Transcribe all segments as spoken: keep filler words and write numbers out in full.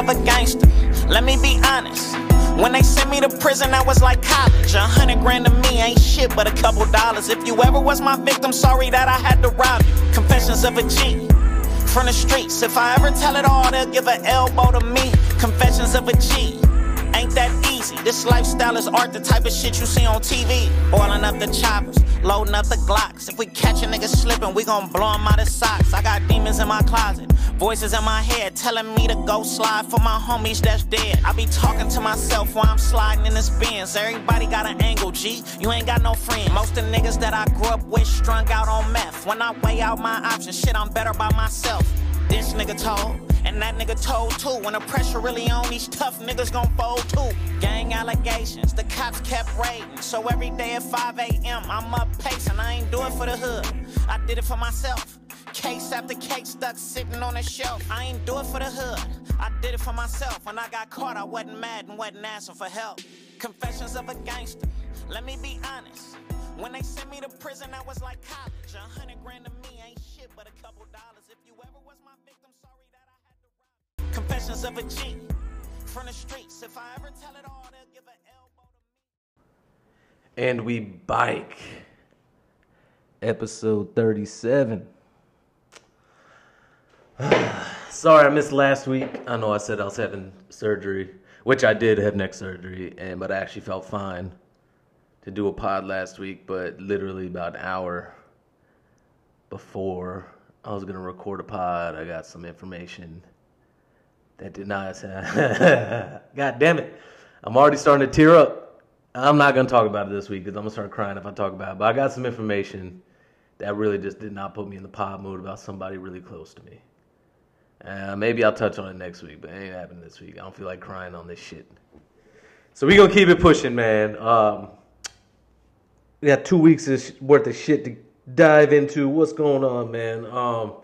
of a gangster, let me be honest. When they sent me to prison, I was like college. A hundred grand to me ain't shit but a couple dollars. If you ever was my victim, sorry that I had to rob you. Confessions of a G from the streets. If I ever tell it all, they'll give an elbow to me. Confessions of a G ain't that easy. This lifestyle is art, the type of shit you see on T V. Boiling up the choppers, loading up the Glocks. If we catch a nigga slipping, we gon' blow him out his socks. I got demons in my closet, voices in my head telling me to go slide for my homies that's dead. I be talking to myself while I'm sliding in this Benz. Everybody got an angle, G, you ain't got no friend. Most of the niggas that I grew up with strung out on meth. When I weigh out my options, shit, I'm better by myself. This nigga told, and that nigga told too. When the pressure really on, these tough niggas gon' fold too. Gang allegations, the cops kept raiding. So every day at five a m, I'm up pacing. I ain't do it for the hood, I did it for myself. Case after case stuck sitting on a shelf. I ain't do it for the hood, I did it for myself. When I got caught, I wasn't mad and wasn't asking for help. Confessions of a gangster, let me be honest. When they sent me to prison, I was like college. A hundred grand to me ain't shit but a couple dollars. If you ever was my victim, sorry that I had to rob. Confessions of a G from the streets. If I ever tell it all, they'll give an elbow to me. And we bike. Episode thirty-seven. Sorry, I missed last week. I know I said I was having surgery, which I did have neck surgery, and but I actually felt fine to do a pod last week. But literally about an hour before I was going to record a pod, I got some information that did not sound. God damn it. I'm already starting to tear up. I'm not going to talk about it this week because I'm going to start crying if I talk about it. But I got some information that really just did not put me in the pod mood about somebody really close to me. Uh, maybe I'll touch on it next week, but it ain't happening this week. I don't feel like crying on this shit. So we gonna keep it pushing, man. Um, we got two weeks of worth of shit to dive into. What's going on, man? Um,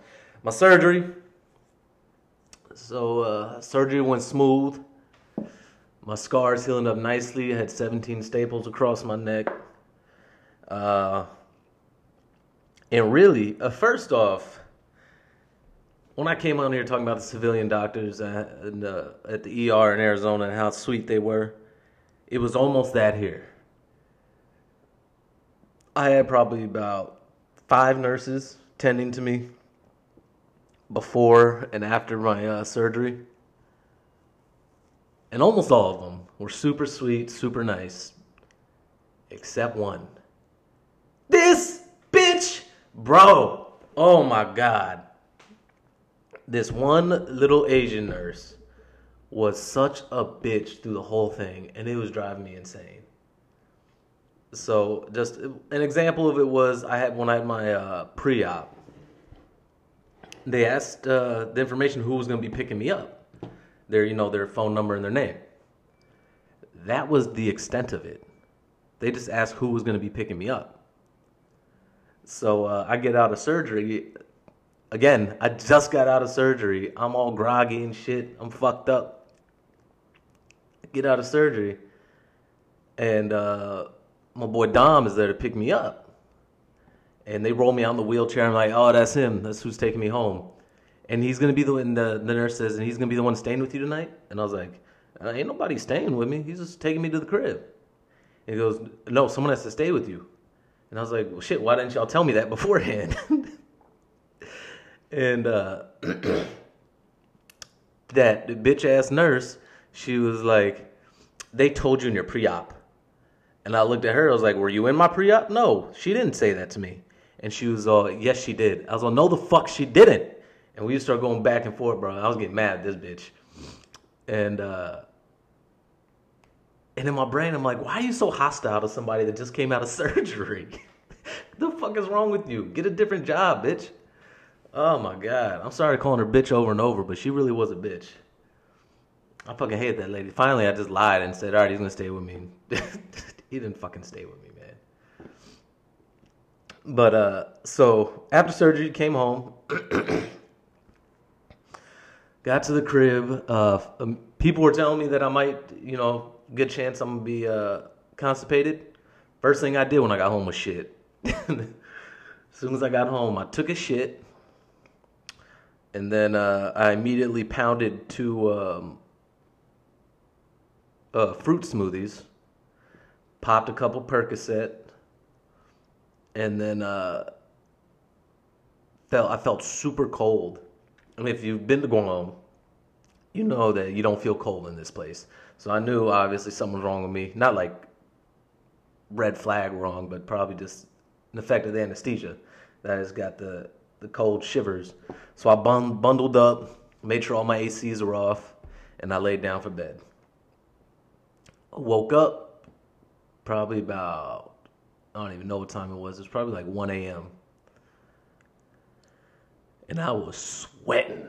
my surgery. So uh, surgery went smooth. My scar is healing up nicely. I had seventeen staples across my neck. Uh, and really, uh, first off, when I came on here talking about the civilian doctors at, uh, at the E R in Arizona and how sweet they were, it was almost that here. I had probably about five nurses tending to me before and after my uh, surgery. And almost all of them were super sweet, super nice, except one. This bitch, bro. Oh my God. This one little Asian nurse was such a bitch through the whole thing, and it was driving me insane. So, just an example of it was I had when I had my uh, pre-op. They asked uh, the information who was going to be picking me up. Their, you know, their phone number and their name. That was the extent of it. They just asked who was going to be picking me up. So uh, I get out of surgery. Again, I just got out of surgery. I'm all groggy and shit. I'm fucked up. I get out of surgery. And uh, my boy Dom is there to pick me up. And they roll me out in the wheelchair. I'm like, oh, that's him. That's who's taking me home. And he's going to be the one, the, the nurse says, and he's going to be the one staying with you tonight? And I was like, ain't nobody staying with me. He's just taking me to the crib. And he goes, no, someone has to stay with you. And I was like, well, shit, why didn't y'all tell me that beforehand? And uh, that bitch-ass nurse, she was like, they told you in your pre-op. And I looked at her. I was like, were you in my pre-op? No, she didn't say that to me. And she was all, yes, she did. I was all, no, the fuck she didn't. And we started going back and forth, bro. I was getting mad at this bitch. And, uh, and in my brain, I'm like, why are you so hostile to somebody that just came out of surgery? The fuck is wrong with you? Get a different job, bitch. Oh my God. I'm sorry calling her bitch over and over, but she really was a bitch. I fucking hate that lady. Finally, I just lied and said, all right, he's going to stay with me. He didn't fucking stay with me, man. But, uh, so after surgery, came home, got to the crib. Uh, um, people were telling me that I might, you know, good chance I'm going to be uh, constipated. First thing I did when I got home was shit. As soon as I got home, I took a shit. And then uh, I immediately pounded two um, uh, fruit smoothies, popped a couple Percocet, and then uh, felt I felt super cold. I mean, if you've been to Guam, you know that you don't feel cold in this place. So I knew obviously something was wrong with me. Not like red flag wrong, but probably just an effect of the anesthesia that has got the, the cold shivers. So I bun- bundled up, made sure all my A Cs were off, and I laid down for bed. I woke up probably about, I don't even know what time it was. It was probably like one a.m. And I was sweating.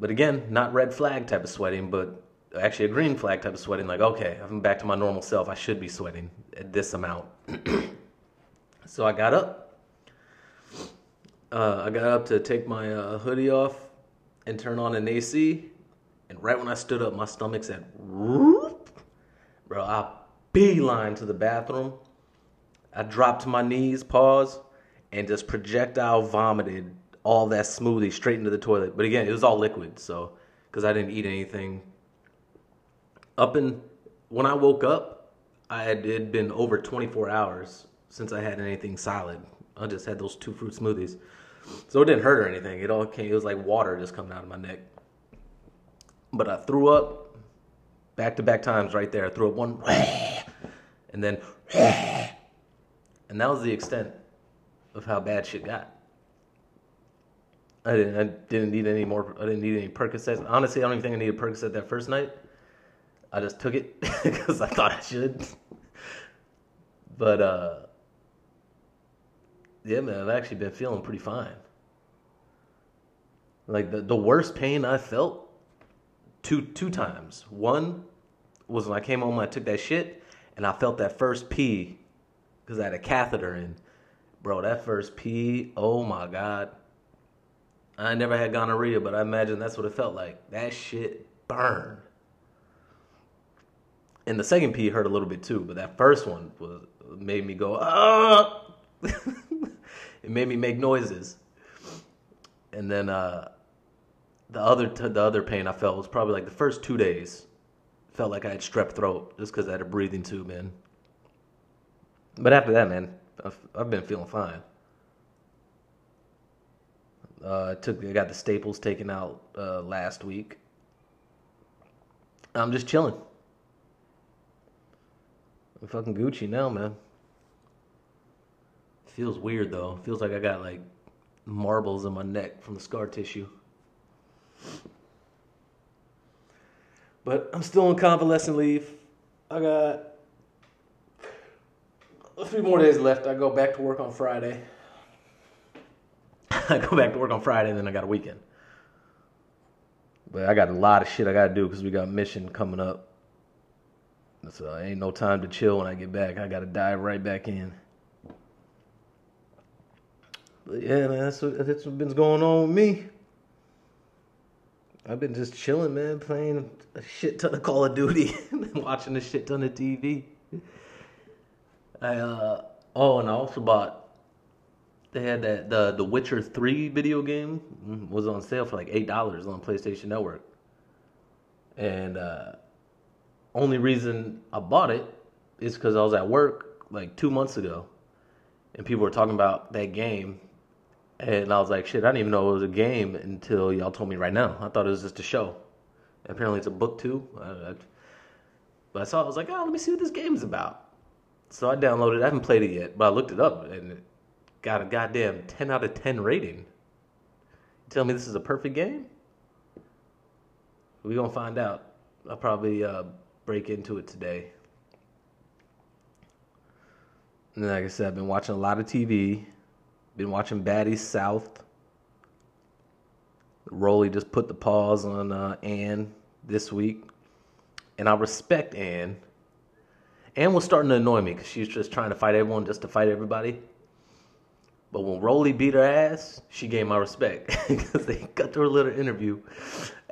But again, not red flag type of sweating, but actually a green flag type of sweating. Like, okay, I'm back to my normal self. I should be sweating at this amount. So I got up. Uh, I got up to take my uh, hoodie off and turn on an A C. And right when I stood up, my stomach said, whoop. Bro, I beeline to the bathroom. I dropped to my knees, paused, and just projectile vomited all that smoothie straight into the toilet. But again, it was all liquid, so, because I didn't eat anything. Up in, when I woke up, I had, it had been over twenty-four hours since I had anything solid. I just had those two fruit smoothies. So it didn't hurt or anything. It all came, it was like water just coming out of my neck. But I threw up back-to-back times right there. I threw up one, and then, and that was the extent of how bad shit got. I didn't. I didn't need any more. I didn't need any Percocets. Honestly, I don't even think I needed Percocet that first night. I just took it because I thought I should. But uh, yeah, man, I've actually been feeling pretty fine. Like the the worst pain I felt two two times. One was when I came home and I took that shit, and I felt that first pee because I had a catheter in. Bro, that first pee. Oh my God. I never had gonorrhea, but I imagine that's what it felt like. That shit burned. And the second pee hurt a little bit too, but that first one was, made me go, ah! It made me make noises. And then uh, the other t- the other pain I felt was probably like the first two days. Felt like I had strep throat just because I had a breathing tube in. But after that, man, I've, I've been feeling fine. Uh, took I got the staples taken out uh, last week. I'm just chilling. I'm fucking Gucci now, man. Feels weird though. Feels like I got like marbles in my neck from the scar tissue. But I'm still on convalescent leave. I got a few more days left. I go back to work on Friday. I go back to work on Friday, and then I got a weekend. But I got a lot of shit I got to do because we got a mission coming up. So I ain't no time to chill when I get back. I got to dive right back in. But yeah, man, that's, what, that's what's been going on with me. I've been just chilling, man, playing a shit ton of Call of Duty and watching a shit ton of T V. I uh Oh, and I also bought... They had that the The Witcher three video game was on sale for like eight dollars on PlayStation Network. And uh only reason I bought it is because I was at work like two months ago. And people were talking about that game. And I was like, shit, I didn't even know it was a game until y'all told me right now. I thought it was just a show. And apparently it's a book too. I, I, but I saw it, I was like, oh, let me see what this game's about. So I downloaded it. I haven't played it yet, but I looked it up and it got a goddamn ten out of ten rating. You tell me this is a perfect game? We're going to find out. I'll probably uh, break into it today. And like I said, I've been watching a lot of T V. Been watching Baddies South. Rolly just put the pause on uh, Ann this week. And I respect Ann. Ann was starting to annoy me because she was just trying to fight everyone just to fight everybody. But when Rolly beat her ass, she gained my respect because they cut to her little interview,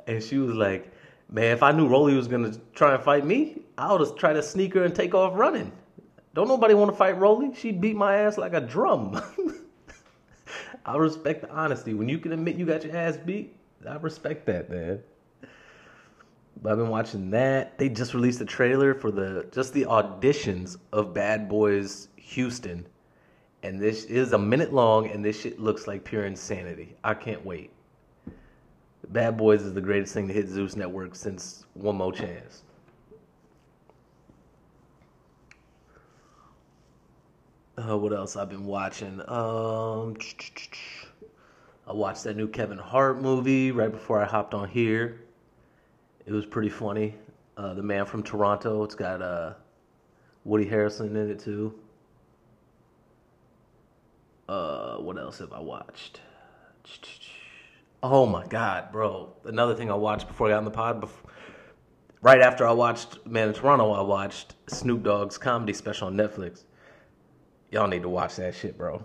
and she was like, "Man, if I knew Rolly was gonna try and fight me, I would just try to sneak her and take off running. Don't nobody want to fight Rolly. She beat my ass like a drum." I respect the honesty. When you can admit you got your ass beat, I respect that, man. But I've been watching that. They just released a trailer for the just the auditions of Bad Boys Houston. And this is a minute long, and this shit looks like pure insanity. I can't wait. Bad Boys is the greatest thing to hit Zeus Network since One More Chance. Uh, what else I've been watching? Um, I watched that new Kevin Hart movie right before I hopped on here. It was pretty funny. Uh, The Man from Toronto. It's got uh, Woody Harrelson in it too. Uh, what else have I watched? Oh my God, bro. Another thing I watched before I got on the pod. Before, right after I watched Man in Toronto, I watched Snoop Dogg's comedy special on Netflix. Y'all need to watch that shit, bro.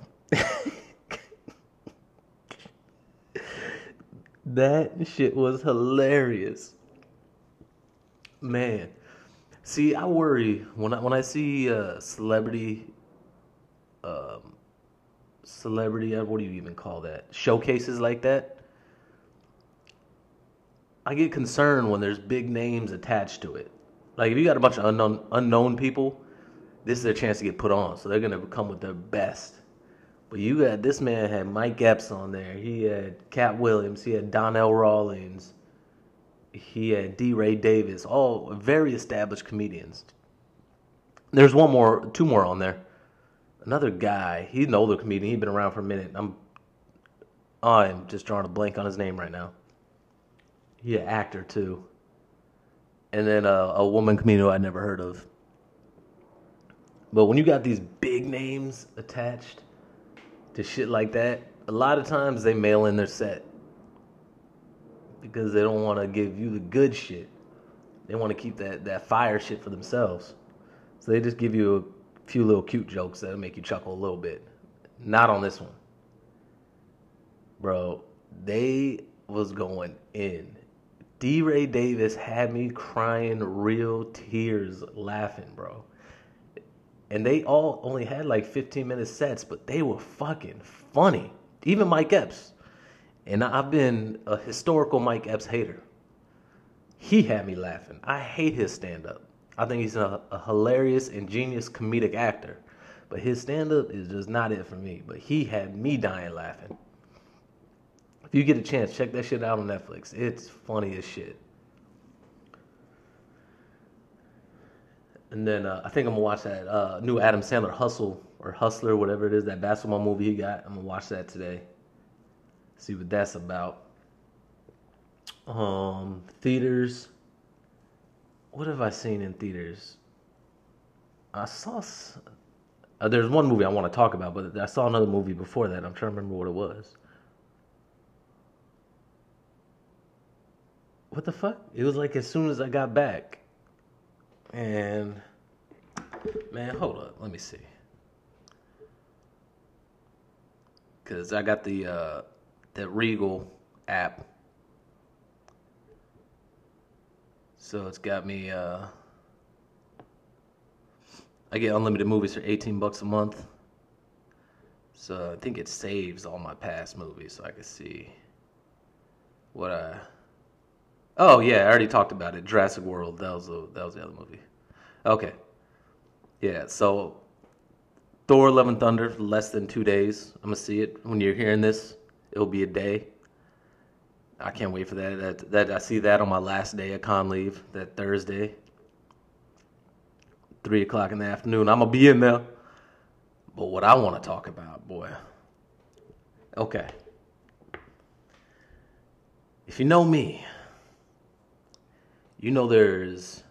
That shit was hilarious. Man. See, I worry when I when I see uh celebrity um celebrity what do you even call that? Showcases like that. I get concerned when there's big names attached to it. Like if you got a bunch of unknown unknown people, this is their chance to get put on, so they're going to come with their best. But you got, this man had Mike Epps on there. He had Cat Williams. He had Donnell Rawlings. He had DeRay Davis, all very established comedians. There's one more, two more on there. Another guy, he's an older comedian. He's been around for a minute. I'm, I'm just drawing a blank on his name right now. He's an actor, too. And then uh, a woman comedian I'd never heard of. But when you got these big names attached to shit like that, a lot of times they mail in their set because they don't want to give you the good shit. They want to keep that, that fire shit for themselves. So they just give you a few little cute jokes that'll make you chuckle a little bit. Not on this one. Bro, they was going in. DeRay Davis had me crying real tears laughing, bro. And they all only had like fifteen-minute sets, but they were fucking funny. Even Mike Epps. And I've been a historical Mike Epps hater. He had me laughing. I hate his stand-up. I think he's a, a hilarious, ingenious, comedic actor. But his stand-up is just not it for me. But he had me dying laughing. If you get a chance, check that shit out on Netflix. It's funny as shit. And then uh, I think I'm going to watch that uh, new Adam Sandler Hustle or Hustler, whatever it is, that basketball movie he got. I'm going to watch that today. See what that's about. Um, theaters. What have I seen in theaters? I saw... Uh, there's one movie I want to talk about, but I saw another movie before that. I'm trying to remember what it was. What the fuck? It was like as soon as I got back. And, man, hold up. Let me see. Because I got the, uh, the Regal app. So it's got me, uh, I get unlimited movies for eighteen bucks a month. So I think it saves all my past movies so I can see what I... Oh, yeah, I already talked about it. Jurassic World, that was, a, that was the other movie. Okay. Yeah, so Thor Love and Thunder, for less than two days. I'm going to see it. When you're hearing this, it'll be a day. I can't wait for that. That, that I see that on my last day at con leave, that Thursday. three o'clock in the afternoon. I'm going to be in there. But what I want to talk about, boy. Okay. If you know me... You know there's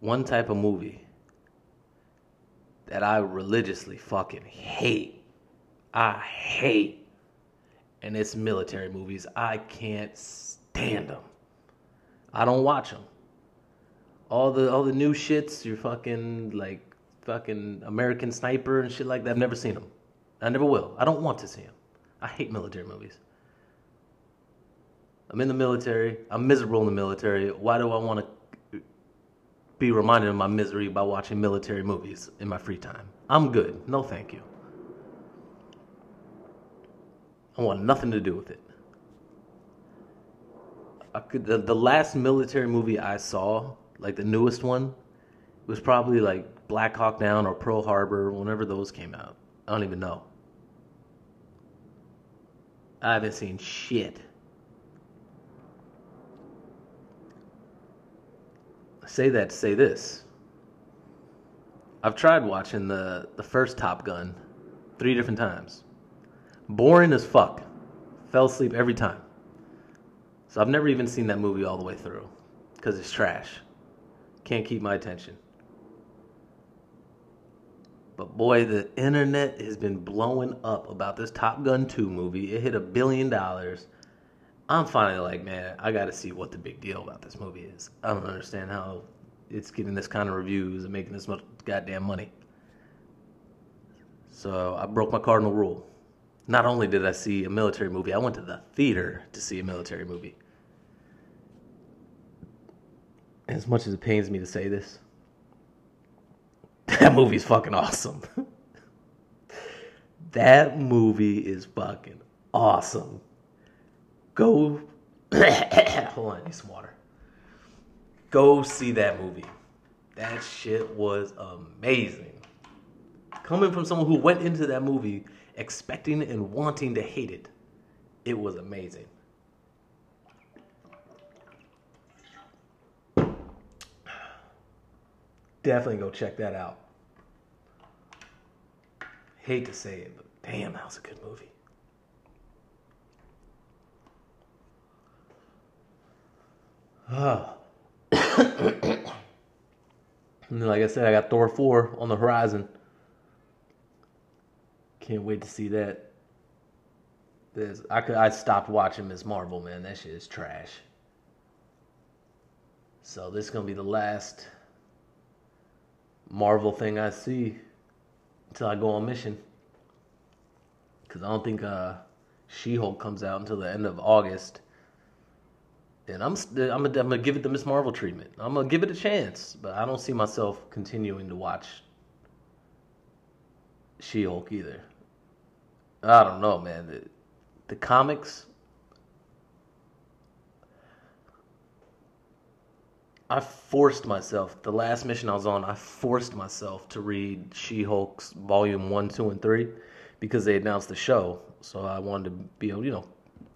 one type of movie that I religiously fucking hate. I hate. And it's military movies. I can't stand them. I don't watch them. All the all the new shits, your fucking like fucking American Sniper and shit like that. I've never seen them. I never will. I don't want to see them. I hate military movies. I'm in the military. I'm miserable in the military. Why do I want to be reminded of my misery by watching military movies in my free time? I'm good. No, thank you. I want nothing to do with it. I could, the, the last military movie I saw, like the newest one, was probably like Black Hawk Down or Pearl Harbor, whenever those came out. I don't even know. I haven't seen shit. I say that to say this. I've tried watching the, the first Top Gun three different times. Boring as fuck. Fell asleep every time. So I've never even seen that movie all the way through. Because it's trash. Can't keep my attention. But boy, the internet has been blowing up about this Top Gun two movie. It hit a billion dollars. I'm finally like, man, I gotta see what the big deal about this movie is. I don't understand how it's getting this kind of reviews and making this much goddamn money. So I broke my cardinal rule. Not only did I see a military movie, I went to the theater to see a military movie. As much as it pains me to say this, that movie's fucking awesome. That movie is fucking awesome. Go, hold on, I need some water. Go see that movie. That shit was amazing. Coming from someone who went into that movie expecting and wanting to hate it, it was amazing. Definitely go check that out. Hate to say it, but damn, that was a good movie. Oh. And then, like I said, I got Thor four on the horizon. Can't wait to see that. There's, I could, I stopped watching Miz Marvel, man. That shit is trash. So this is gonna be the last Marvel thing I see until I go on mission, because I don't think uh, She-Hulk comes out until the end of August, and I'm st- I'm gonna, I'm gonna give it the Miz Marvel treatment. I'm gonna give it a chance, but I don't see myself continuing to watch She-Hulk either. I don't know, man. The, the comics, I forced myself, the last mission I was on, I forced myself to read She-Hulk's volume one, two, and three because they announced the show. So I wanted to be able, you know,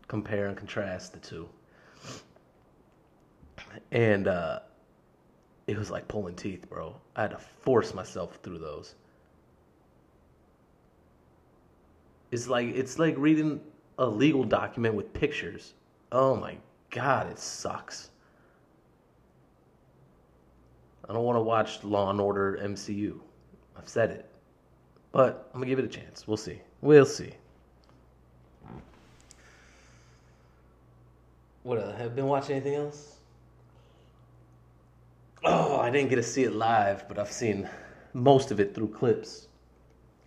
compare and contrast the two. And uh, it was like pulling teeth, bro. I had to force myself through those. It's like, it's like reading a legal document with pictures. Oh my God, it sucks. I don't want to watch Law and Order M C U. I've said it. But I'm going to give it a chance. We'll see. We'll see. What else? Have I been watching anything else? Oh, I didn't get to see it live, but I've seen most of it through clips.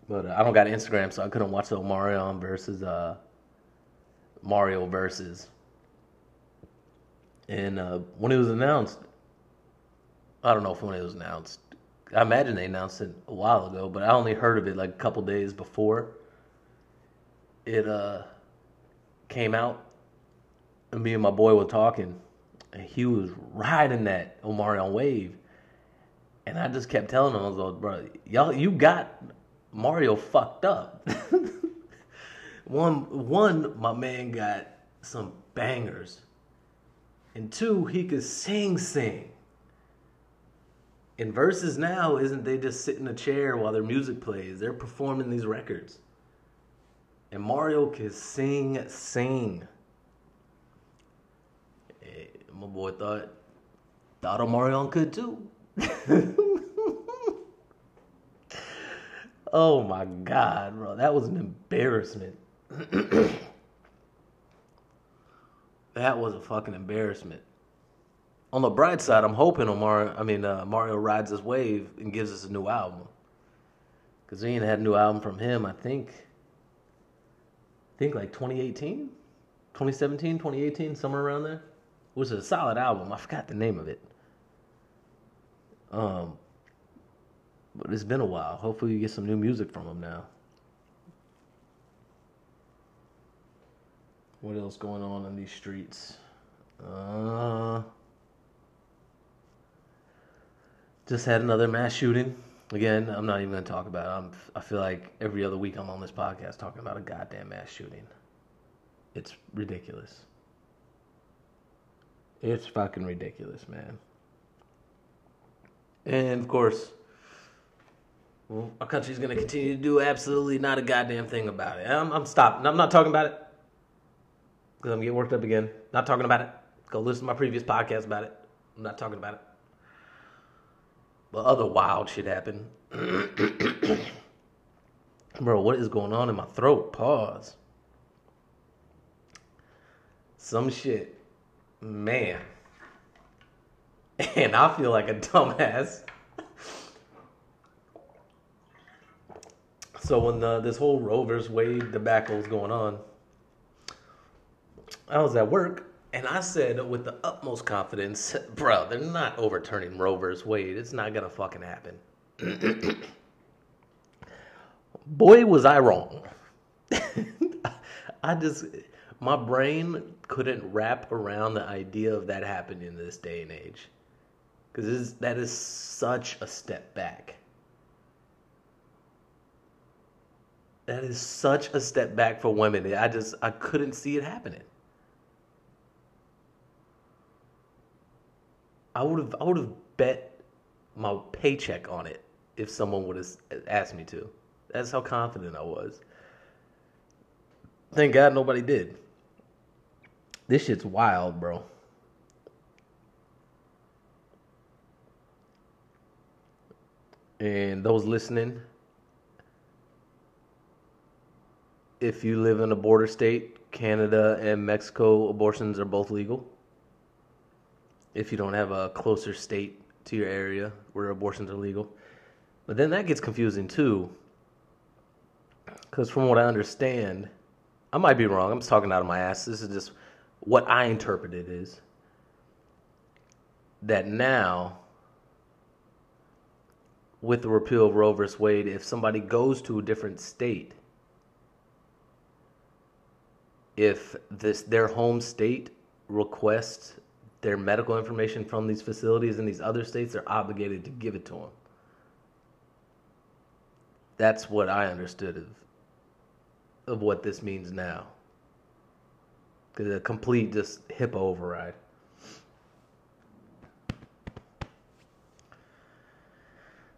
But uh, I don't got Instagram, so I couldn't watch the Omarion versus uh, Mario versus. And uh, when it was announced... I don't know if when it was announced. I imagine they announced it a while ago, but I only heard of it like a couple days before it uh, came out. And me and my boy were talking, and he was riding that Omarion wave. And I just kept telling him, I was like, bro, y'all, you got Mario fucked up. one, one, my man got some bangers. And two, he could sing, sing. And versus now, isn't they just sit in a chair while their music plays? They're performing these records. And Mario can sing, sing. Hey, my boy thought, thought Omarion could too. Oh my God, bro. That was an embarrassment. That was a fucking embarrassment. On the bright side, I'm hoping Omar, I mean, uh, Mario rides his wave and gives us a new album. Because we ain't had a new album from him, I think, I think like twenty eighteen? twenty seventeen, twenty eighteen, somewhere around there. It was a solid album. I forgot the name of it. Um, but it's been a while. Hopefully we get some new music from him now. What else going on in these streets? Uh, just had another mass shooting. Again, I'm not even going to talk about it. I'm, I feel like every other week I'm on this podcast talking about a goddamn mass shooting. It's ridiculous. It's fucking ridiculous, man. And, of course, well, our country's going to continue to do absolutely not a goddamn thing about it. I'm, I'm stopping. I'm not talking about it because I'm going to get worked up again. Not talking about it. Go listen to my previous podcast about it. I'm not talking about it. But other wild shit happened. Bro, what is going on in my throat? Pause. Some shit. Man. And I feel like a dumbass. So when the, this whole Roe v Wade debacle was going on, I was at work, and I said with the utmost confidence, bro, they're not overturning Roe v Wade. It's not going to fucking happen. Boy, was I wrong. I just... My brain couldn't wrap around the idea of that happening in this day and age. Because that is such a step back. That is such a step back for women. I just, I couldn't see it happening. I would have, I would have bet my paycheck on it if someone would have asked me to. That's how confident I was. Thank God nobody did. This shit's wild, bro. And those listening, if you live in a border state, Canada and Mexico, abortions are both legal. If you don't have a closer state to your area where abortions are legal. But then that gets confusing too. Because from what I understand, I might be wrong. I'm just talking out of my ass. This is just... What I interpreted is that now, with the repeal of Roe v. Wade, if somebody goes to a different state, if this their home state requests their medical information from these facilities in these other states, they're obligated to give it to them. That's what I understood of, of what this means now. A complete just HIPAA override.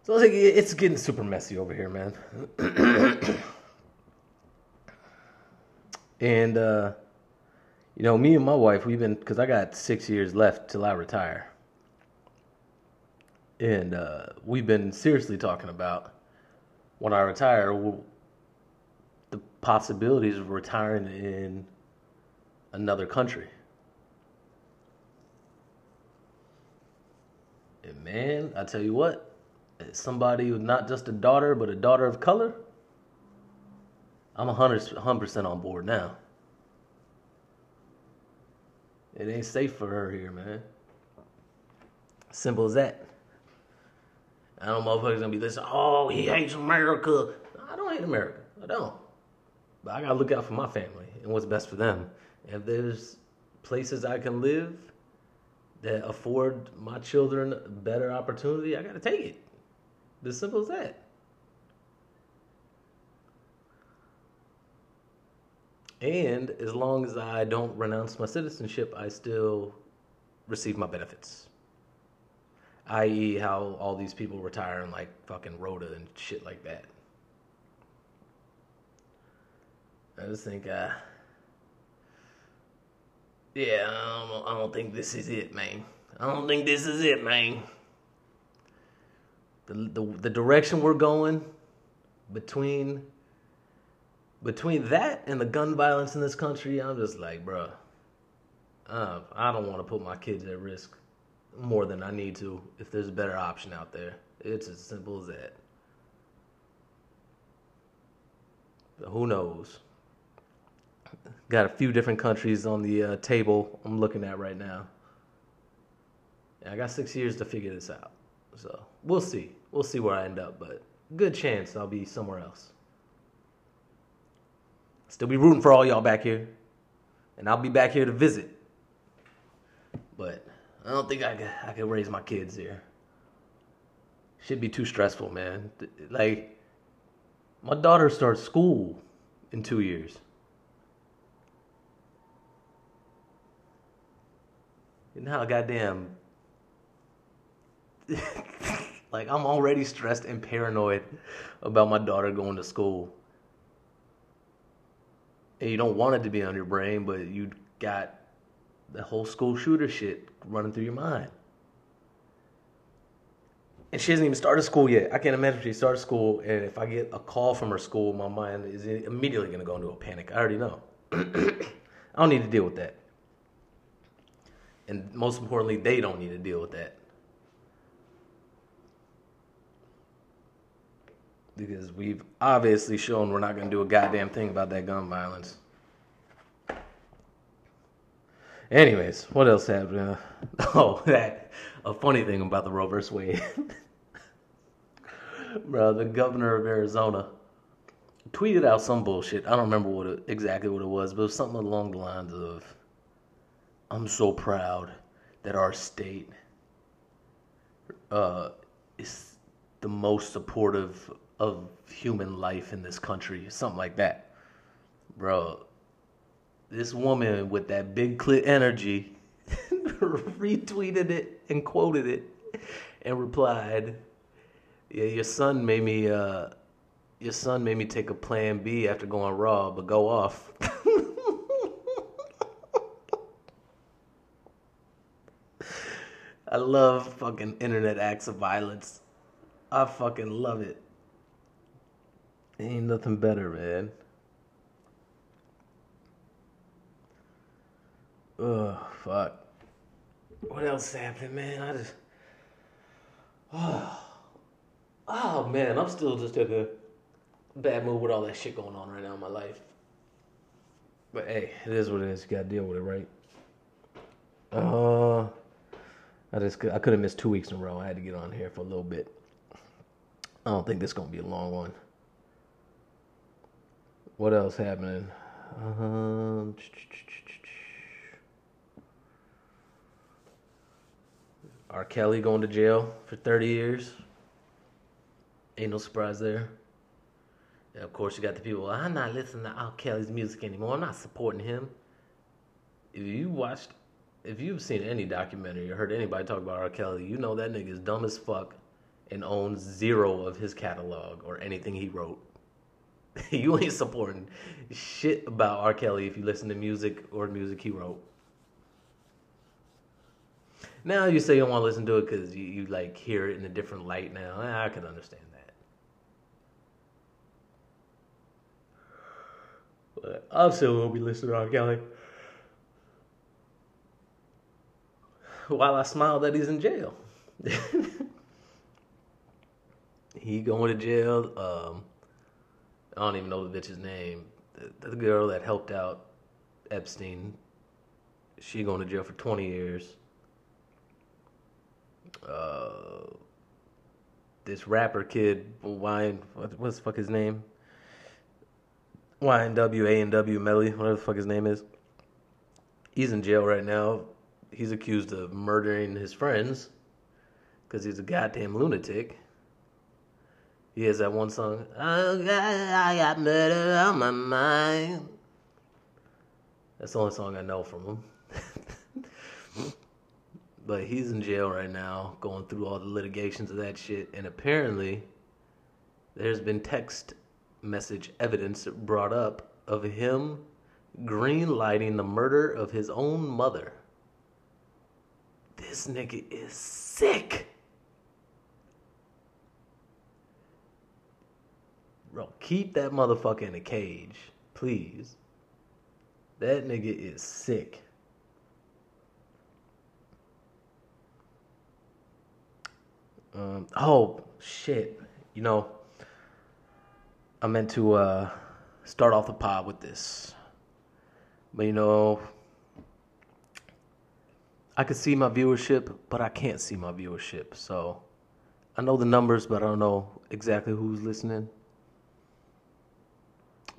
So it's, like, it's getting super messy over here, man. And, uh, you know, me and my wife, we've been, because I got six years left till I retire. And uh, we've been seriously talking about when I retire, we'll, the possibilities of retiring in another country. And man, I tell you what, somebody who's not just a daughter, but a daughter of color, I'm one hundred percent on board now. It ain't safe for her here, man. Simple as that. I don't know motherfuckers gonna be listening, oh, he hates America. I don't hate America. I don't. But I gotta look out for my family and what's best for them. If there's places I can live that afford my children better opportunity, I gotta take it. As simple as that. And as long as I don't renounce my citizenship, I still receive my benefits. that is how all these people retire in like fucking Rhoda and shit like that. I just think, uh... Yeah, I don't, I don't think this is it, man. I don't think this is it, man. The, the the direction we're going between between that and the gun violence in this country, I'm just like, bro, uh, I don't want to put my kids at risk more than I need to if there's a better option out there. It's as simple as that. But who knows? Got a few different countries on the uh, table I'm looking at right now. And I got six years to figure this out. So we'll see. We'll see where I end up, but good chance I'll be somewhere else. Still be rooting for all y'all back here. And I'll be back here to visit. But I don't think I could, I could raise my kids here. Should be too stressful, man. Like, my daughter starts school in two years. And now, goddamn, like, I'm already stressed and paranoid about my daughter going to school. And you don't want it to be on your brain, but you got the whole school shooter shit running through your mind. And she hasn't even started school yet. I can't imagine if she started school, and if I get a call from her school, my mind is immediately going to go into a panic. I already know. I don't need to deal with that. And most importantly, they don't need to deal with that. Because we've obviously shown we're not going to do a goddamn thing about that gun violence. Anyways, what else happened? Oh, that a funny thing about the Roe v Wade. Bro, the governor of Arizona tweeted out some bullshit. I don't remember what it, exactly what it was, but it was something along the lines of, I'm so proud that our state uh, is the most supportive of human life in this country. Something like that. Bro, this woman with that big clit energy retweeted it and quoted it and replied, yeah, your son made me uh, your son made me take a plan B after going raw, but go off. I love fucking internet acts of violence. I fucking love it. Ain't nothing better, man. Oh, fuck. What else happened, man? I just... Oh, oh man, I'm still just in a bad mood with all that shit going on right now in my life. But, hey, it is what it is. You gotta deal with it, right? Uh, I just I could have missed two weeks in a row. I had to get on here for a little bit. I don't think this is gonna be a long one. What else happening? Um... R. Kelly going to jail for thirty years. Ain't no surprise there. And of course, you got the people, I'm not listening to R. Kelly's music anymore. I'm not supporting him. If you watched, if you've seen any documentary or heard anybody talk about R. Kelly, you know that nigga is dumb as fuck and owns zero of his catalog or anything he wrote. You ain't supporting shit about R. Kelly if you listen to music or music he wrote. Now you say you don't want to listen to it because you, you, like, hear it in a different light now. I can understand that. But I still won't be listening to R. Kelly. While I smile that he's in jail. He going to jail. Um, I don't even know the bitch's name. The, the girl that helped out Epstein, she going to jail for twenty years. Uh, this rapper kid, Wine, what, what's the fuck his name? Y N W, A N W, Melly, whatever the fuck his name is. He's in jail right now. He's accused of murdering his friends because he's a goddamn lunatic. He has that one song, oh, God, I got murder on my mind. That's the only song I know from him. But he's in jail right now, going through all the litigations of that shit. And apparently, there's been text message evidence brought up of him green-lighting the murder of his own mother. This nigga is sick. Bro, keep that motherfucker in a cage, please. That nigga is sick. Um, oh, shit. You know, I meant to uh, start off the pod with this. But, you know, I could see my viewership, but I can't see my viewership. So, I know the numbers, but I don't know exactly who's listening.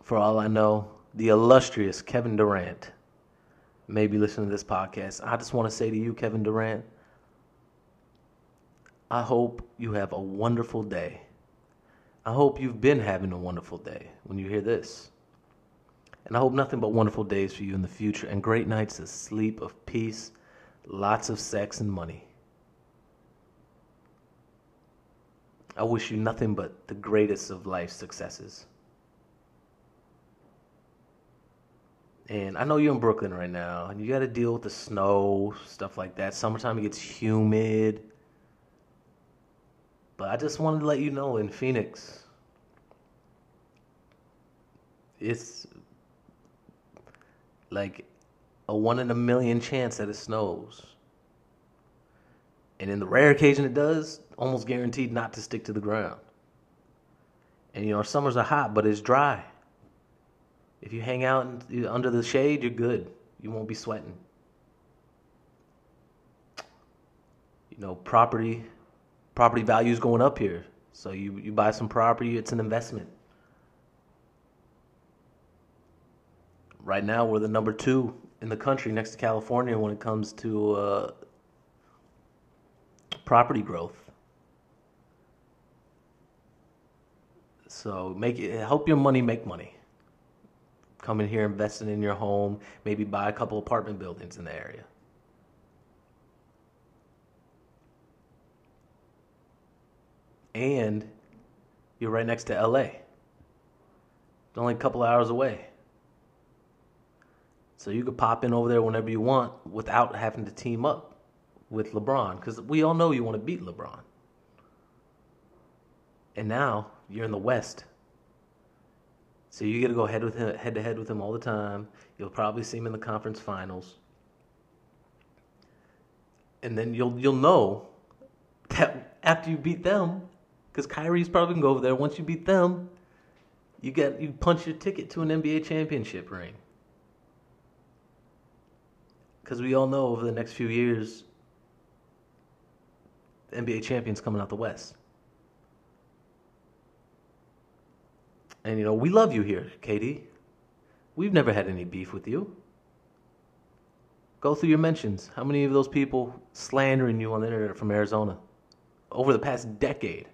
For all I know, the illustrious Kevin Durant maybe listening to this podcast, I just want to say to you, Kevin Durant, I hope you have a wonderful day. I hope you've been having a wonderful day when you hear this. And I hope nothing but wonderful days for you in the future and great nights of sleep, of peace, lots of sex and money. I wish you nothing but the greatest of life's successes. And I know you're in Brooklyn right now, and you got to deal with the snow, stuff like that. Summertime, it gets humid. But I just wanted to let you know, in Phoenix, it's like a one in a million chance that it snows. And in the rare occasion it does, almost guaranteed not to stick to the ground. And, you know, our summers are hot, but it's dry. If you hang out under the shade, you're good. You won't be sweating. You know, property property value's going up here. So you, you buy some property, it's an investment. Right now, we're the number two in the country next to California when it comes to uh, property growth. So make it, help your money make money. Come in here, investing in your home, maybe buy a couple apartment buildings in the area. And you're right next to L A. It's only a couple hours away. So you could pop in over there whenever you want without having to team up with LeBron, because we all know you want to beat LeBron. And now you're in the West. So you get to go head with him, head to head with him all the time. You'll probably see him in the conference finals, and then you'll you'll know that after you beat them, because Kyrie's probably gonna go over there. Once you beat them, you get you punch your ticket to an N B A championship ring. Because we all know over the next few years, the N B A champions coming out the West. And, you know, we love you here, Katie. We've never had any beef with you. Go through your mentions. How many of those people slandering you on the internet are from Arizona over the past decade?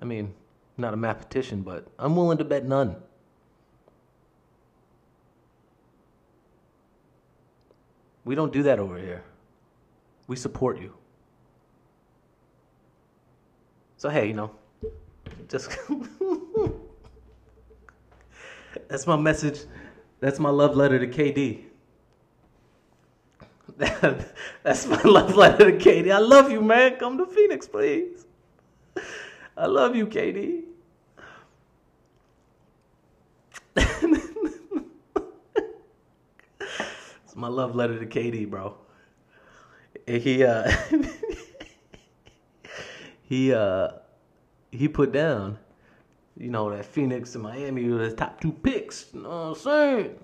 I mean, not a mathematician, but I'm willing to bet none. We don't do that over here. We support you. So, hey, you know, just that's my message. That's my love letter to K D. That's my love letter to K D. I love you, man. Come to Phoenix, please. I love you, K D. It's my love letter to K D, bro. He, uh... He uh, he put down, you know, that Phoenix and Miami were the top two picks. You know what I'm saying?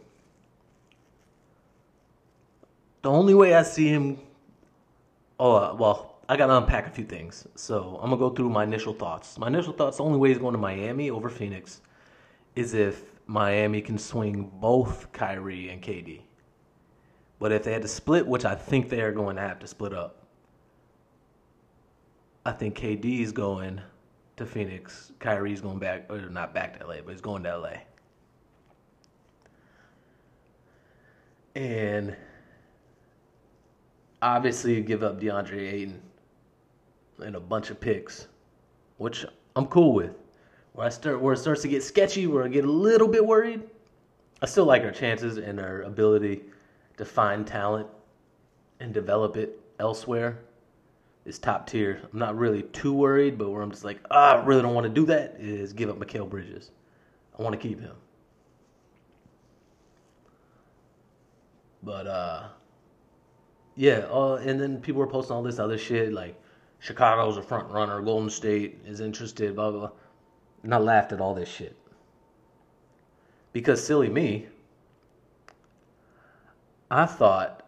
The only way I see him... Oh, uh, well, I got to unpack a few things. So I'm going to go through my initial thoughts. My initial thoughts, the only way he's going to Miami over Phoenix is if Miami can swing both Kyrie and K D. But if they had to split, which I think they are going to have to split up, I think K D is going to Phoenix. Kyrie's going back, or not back to L A, but he's going to L A. And obviously you give up DeAndre Ayton and a bunch of picks, which I'm cool with. Where I start, where it starts to get sketchy, where I get a little bit worried, I still like our chances and our ability to find talent and develop it elsewhere. Is top tier. I'm not really too worried, but where I'm just like, ah, I really don't want to do that is give up Mikal Bridges. I want to keep him. But, uh, yeah, uh, and then people were posting all this other shit, like Chicago's a front runner, Golden State is interested, blah, blah, blah. And I laughed at all this shit. Because, silly me, I thought,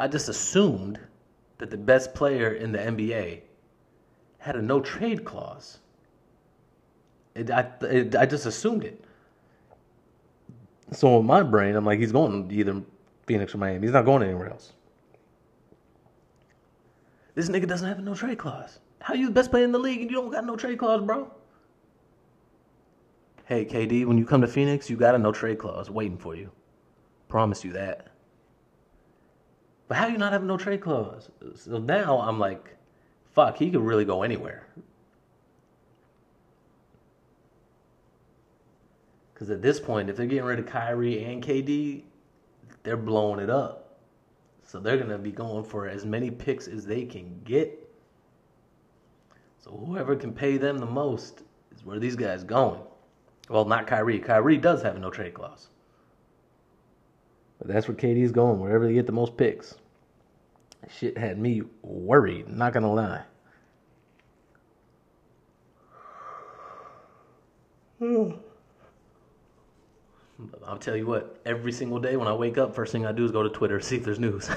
I just assumed that the best player in the N B A had a no-trade clause. It, I, it, I just assumed it. So in my brain, I'm like, he's going to either Phoenix or Miami. He's not going anywhere else. This nigga doesn't have no trade clause. How you the best player in the league and you don't got no trade clause, bro? Hey, K D, when you come to Phoenix, you got a no trade clause waiting for you. Promise you that. But how you not have no trade clause? So now I'm like, fuck, he could really go anywhere. Because at this point, if they're getting rid of Kyrie and K D, they're blowing it up. So they're going to be going for as many picks as they can get. So whoever can pay them the most is where these guys are going. Well, not Kyrie. Kyrie does have a no trade clause. But that's where K D's going, wherever they get the most picks. Shit had me worried, not going to lie. Hmm. I'll tell you what, every single day when I wake up, first thing I do is go to Twitter to see if there's news.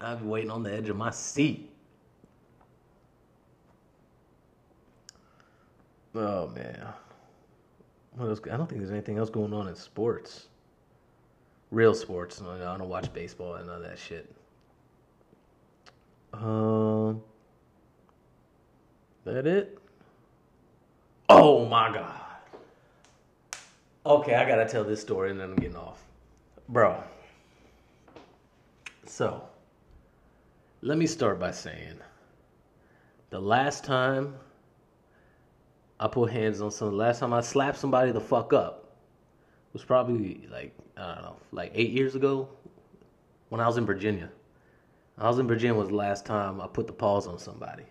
I've been waiting on the edge of my seat. Oh, man. What else? I don't think there's anything else going on in sports. Real sports. I don't watch baseball and none of that shit. Um, that it? Oh, my God. Okay, I gotta tell this story and then I'm getting off. Bro. So, let me start by saying, the last time I put hands on someone, the last time I slapped somebody the fuck up, was probably like, I don't know, like eight years ago when I was in Virginia. I was in Virginia was the last time I put the paws on somebody.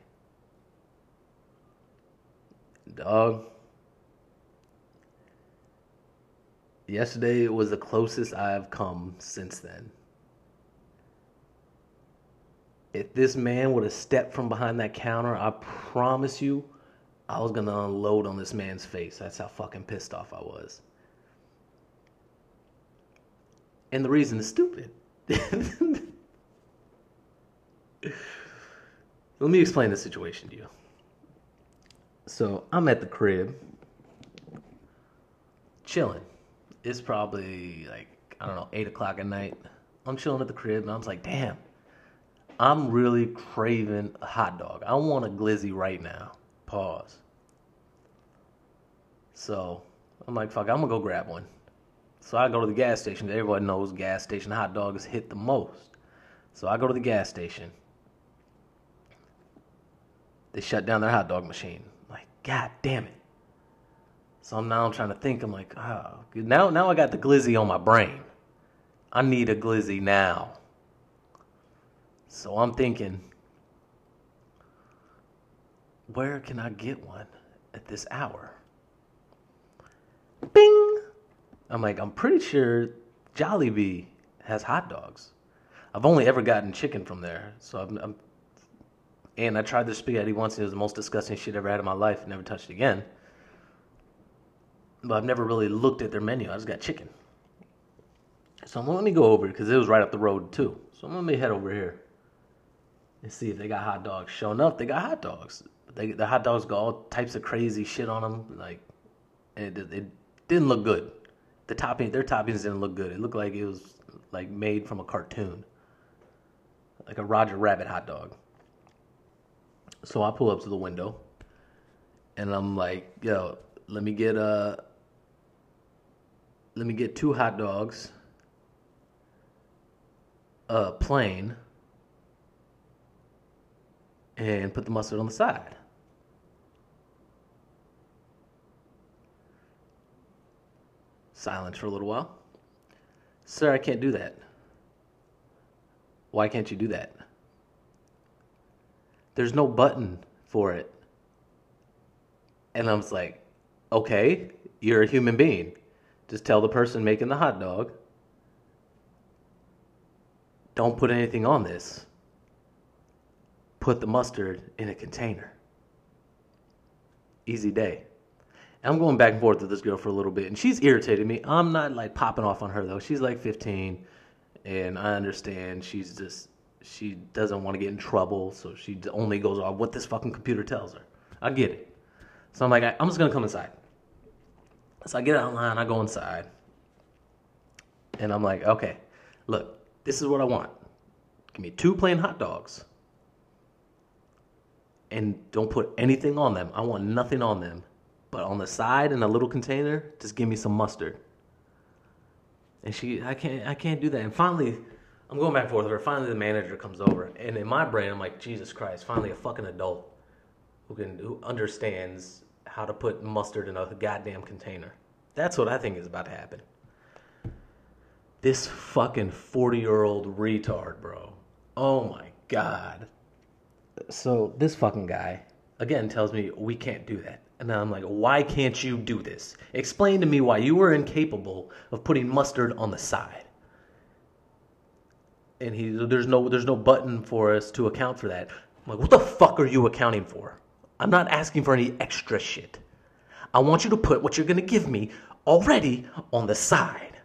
Dog. Yesterday was the closest I've come since then. If this man would have stepped from behind that counter, I promise you, I was going to unload on this man's face. That's how fucking pissed off I was. And the reason is stupid. Let me explain the situation to you. So, I'm at the crib, chilling. It's probably like, I don't know, eight o'clock at night. I'm chilling at the crib, and I was like, damn, I'm really craving a hot dog. I want a glizzy right now. Pause. So I'm like, fuck, I'm going to go grab one. So I go to the gas station. Everyone knows gas station hot dogs hit the most. So I go to the gas station. They shut down their hot dog machine. I'm like, God damn it. So now I'm trying to think. I'm like, oh, now, now I got the glizzy on my brain. I need a glizzy now. So I'm thinking, where can I get one at this hour? Bing! I'm like, I'm pretty sure Jollibee has hot dogs. I've only ever gotten chicken from there. So I'm, I'm and I tried the spaghetti once, and it was the most disgusting shit I ever had in my life. Never touched it again. But I've never really looked at their menu. I just got chicken. So I'm gonna, let me go over because it was right up the road too. So I'm gonna let me head over here and see if they got hot dogs. Sure enough, they got hot dogs. They, the hot dogs got all types of crazy shit on them. Like, and it, it didn't look good. The topping, their toppings didn't look good. It looked like it was like made from a cartoon, like a Roger Rabbit hot dog. So I pull up to the window, and I'm like, yo, let me get a. Uh, Let me get two hot dogs, a plain, and put the mustard on the side. Silence for a little while. Sir, I can't do that. Why can't you do that? There's no button for it. And I was like, okay, you're a human being. Just tell the person making the hot dog, don't put anything on this. Put the mustard in a container. Easy day. And I'm going back and forth with this girl for a little bit, and she's irritated me. I'm not like popping off on her though. She's like fifteen, and I understand she's just, she doesn't want to get in trouble, so she only goes off what this fucking computer tells her. I get it. So I'm like, I'm just going to come inside. So I get out of line, I go inside, and I'm like, okay, look, this is what I want. Give me two plain hot dogs, and don't put anything on them. I want nothing on them, but on the side in a little container, just give me some mustard. And she, I can't, I can't do that. And finally, I'm going back and forth with her. Finally, the manager comes over, and in my brain, I'm like, Jesus Christ! Finally, a fucking adult who can who understands how to put mustard in a goddamn container. That's what I think is about to happen. This fucking forty-year-old retard, bro. Oh my God. So this fucking guy again tells me we can't do that. And I'm like, why can't you do this? Explain to me why you were incapable of putting mustard on the side. And he, there's no, there's no button for us to account for that. I'm like, what the fuck are you accounting for? I'm not asking for any extra shit. I want you to put what you're going to give me already on the side.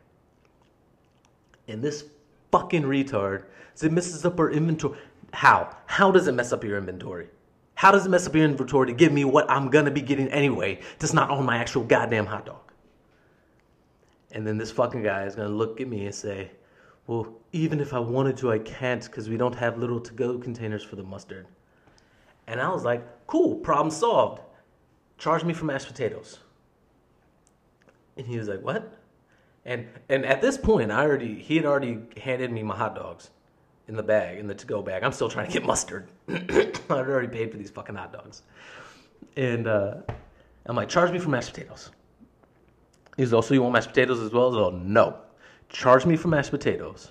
And this fucking retard, so it messes up our inventory. How? How does it mess up your inventory? How does it mess up your inventory to give me what I'm going to be getting anyway that's not on my actual goddamn hot dog? And then this fucking guy is going to look at me and say, well, even if I wanted to, I can't because we don't have little to-go containers for the mustard. And I was like, cool, problem solved. Charge me for mashed potatoes. And he was like, what? And and at this point, I already he had already handed me my hot dogs. In the bag, in the to-go bag. I'm still trying to get mustard. I'd already paid for these fucking hot dogs. And uh, I'm like, charge me for mashed potatoes. He's also, you want mashed potatoes as well? He's like, no. Charge me for mashed potatoes.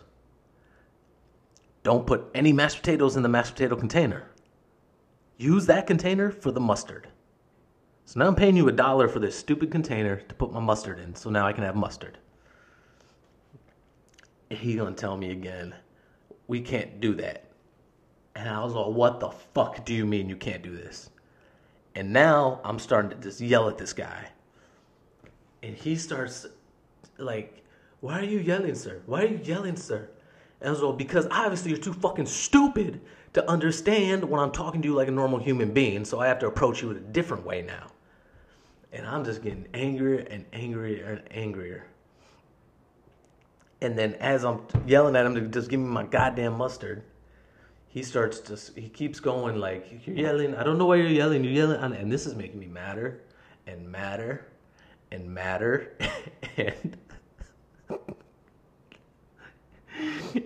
Don't put any mashed potatoes in the mashed potato container. Use that container for the mustard. So now I'm paying you a dollar for this stupid container to put my mustard in. So now I can have mustard. He's gonna tell me again, we can't do that. And I was like, what the fuck do you mean you can't do this? And now I'm starting to just yell at this guy. And he starts like, why are you yelling, sir? Why are you yelling, sir? And I was like, because obviously you're too fucking stupid to understand when I'm talking to you like a normal human being. So I have to approach you in a different way now. And I'm just getting angrier and angrier and angrier. And then as I'm yelling at him to just give me my goddamn mustard, he starts to, he keeps going like, you're yelling, I don't know why you're yelling, you're yelling. And this is making me madder and madder and madder and,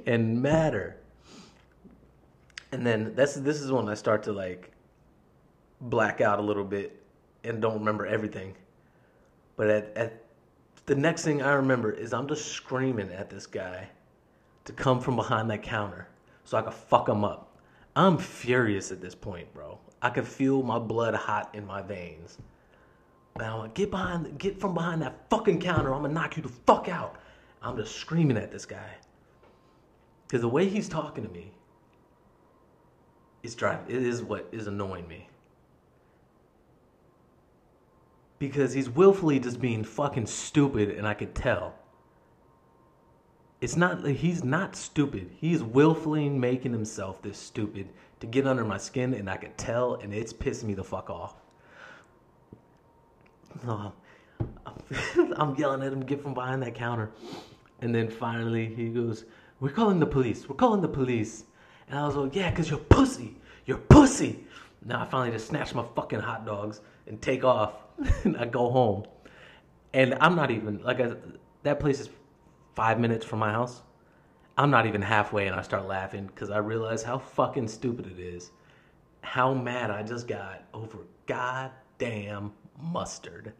and madder. And then that's, this is when I start to like black out a little bit and don't remember everything. But at, at the next thing I remember is I'm just screaming at this guy to come from behind that counter so I could fuck him up. I'm furious at this point, bro. I can feel my blood hot in my veins. And I'm like, get behind, get from behind that fucking counter. I'm gonna knock you the fuck out. I'm just screaming at this guy. Because the way he's talking to me is driving, it is what is annoying me. Because he's willfully just being fucking stupid, and I could tell. It's not, he's not stupid. He's willfully making himself this stupid to get under my skin, and I could tell, and it's pissing me the fuck off. So I'm, I'm yelling at him, get from behind that counter. And then finally he goes, we're calling the police. We're calling the police. And I was like, yeah, because you're pussy. You're pussy. Now I finally just snatch my fucking hot dogs and take off. And I go home. And I'm not even, like, I, that place is five minutes from my house. I'm not even halfway and I start laughing because I realize how fucking stupid it is. How mad I just got over goddamn mustard.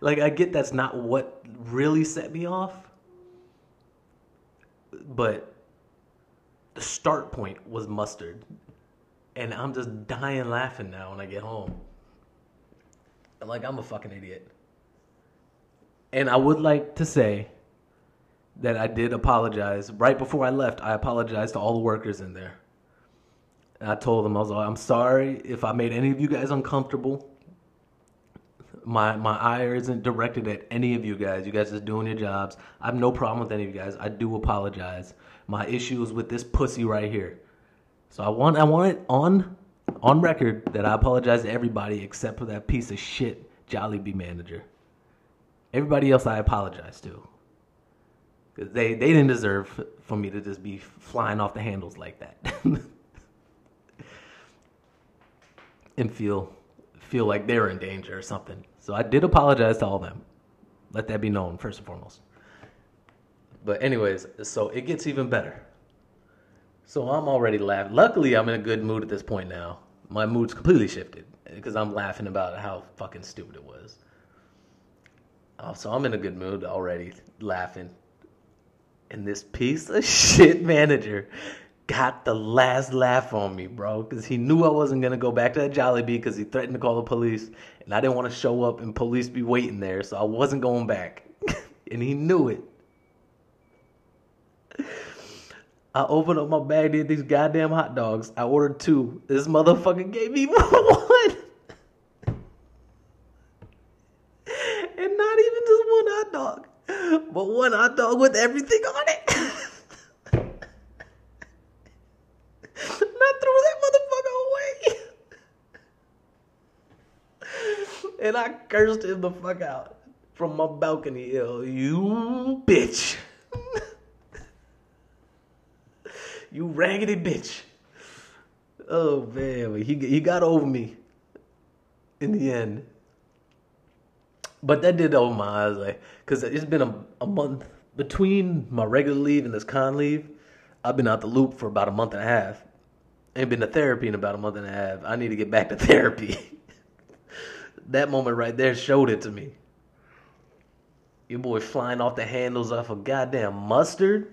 Like, I get that's not what really set me off. But the start point was mustard. And I'm just dying laughing now when I get home. I'm like, I'm a fucking idiot. And I would like to say that I did apologize. Right before I left, I apologized to all the workers in there. And I told them, I was like, I'm sorry if I made any of you guys uncomfortable. My my ire isn't directed at any of you guys. You guys are just doing your jobs. I have no problem with any of you guys. I do apologize. My issue is with this pussy right here. So I want I want it on on record that I apologize to everybody except for that piece of shit Jollibee manager. Everybody else I apologize to. Because they, they didn't deserve for me to just be flying off the handles like that. And feel feel like they're in danger or something. So I did apologize to all of them. Let that be known, first and foremost. But anyways, so it gets even better. So I'm already laughing. Luckily, I'm in a good mood at this point now. My mood's completely shifted because I'm laughing about how fucking stupid it was. Oh, so I'm in a good mood already, laughing. And this piece of shit manager got the last laugh on me, bro, because he knew I wasn't going to go back to that Jollibee because he threatened to call the police, and I didn't want to show up and police be waiting there, so I wasn't going back. And he knew it. I opened up my bag, did these goddamn hot dogs. I ordered two. This motherfucker gave me one. And not even just one hot dog, but one hot dog with everything on it. And I threw that motherfucker away. And I cursed him the fuck out from my balcony. Yo, you bitch. You raggedy bitch. Oh, man. He, he got over me in the end. But that did open my eyes. Like, because it's been a, a month between my regular leave and this con leave. I've been out the loop for about a month and a half. Ain't been to therapy in about a month and a half. I need to get back to therapy. That moment right there showed it to me. Your boy flying off the handles off of goddamn mustard.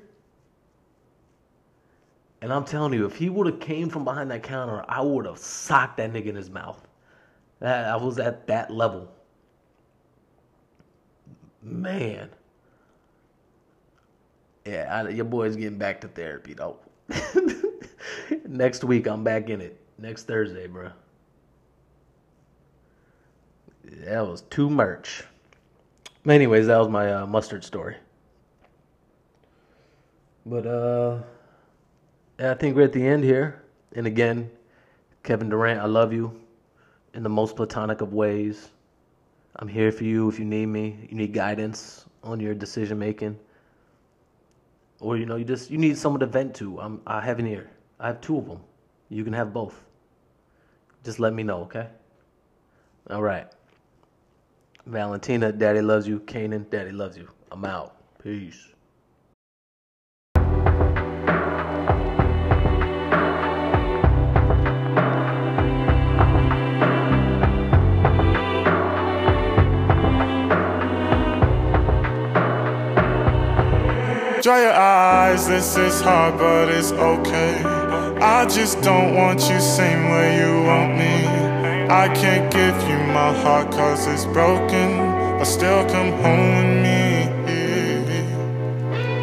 And I'm telling you, if he would have came from behind that counter, I would have socked that nigga in his mouth. That, I was at that level. Man. Yeah, I, your boy's getting back to therapy, though. Next week, I'm back in it. Next Thursday, bro. That was too much. Anyways, that was my uh, mustard story. But, uh... I think we're at the end here. And again, Kevin Durant, I love you in the most platonic of ways. I'm here for you if you need me. You need guidance on your decision making, or you know, you just you need someone to vent to. I'm I have an ear. I have two of them. You can have both. Just let me know, okay? All right. Valentina, Daddy loves you. Kanan, Daddy loves you. I'm out. Peace. Dry your eyes, this is hard, but it's okay. I just don't want you same way you want me. I can't give you my heart cause it's broken, but still come home with me.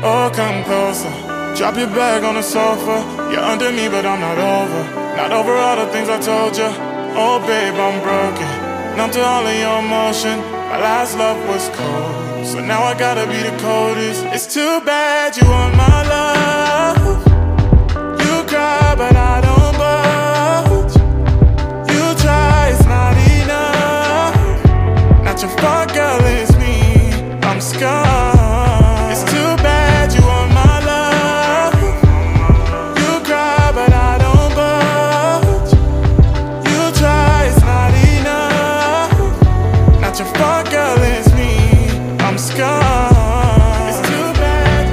Oh, come closer, drop your bag on the sofa. You're under me, but I'm not over. Not over all the things I told you. Oh, babe, I'm broken, numb to all of your emotion. My last love was cold, so now I gotta be the coldest. It's too bad you want my love. You cry but I don't budge. You try, it's not enough. Not your fault, girl, it's me. I'm scarred. It's too bad you want my love. You cry but I don't budge. You try, it's not enough. Not your fault, girl, it's me. I'm scarred. It's too bad,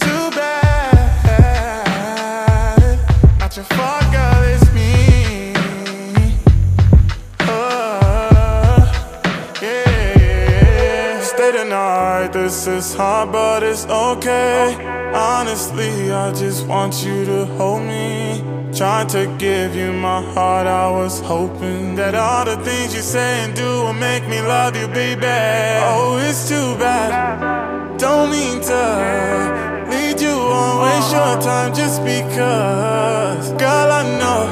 too bad. Not your fault, girl, it's me. Oh, yeah. Stay the night, this is hard, but it's okay. Honestly, I just want you to hold me. Trying to give you my heart, I was hoping that all the things you say and do will make me love you, baby. Oh, it's too bad, don't mean to lead you on, waste your time just because. Girl, I know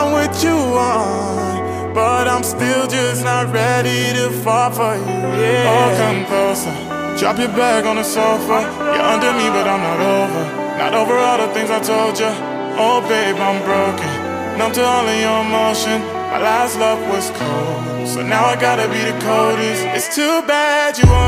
I'm with you on, but I'm still just not ready to fall for you, yeah. Oh, come closer, drop your bag on the sofa. You're under me, but I'm not over. Not over all the things I told you. Oh babe, I'm broken, numb to all of your emotion. My last love was cold, so now I gotta be the coldest. It's too bad you won't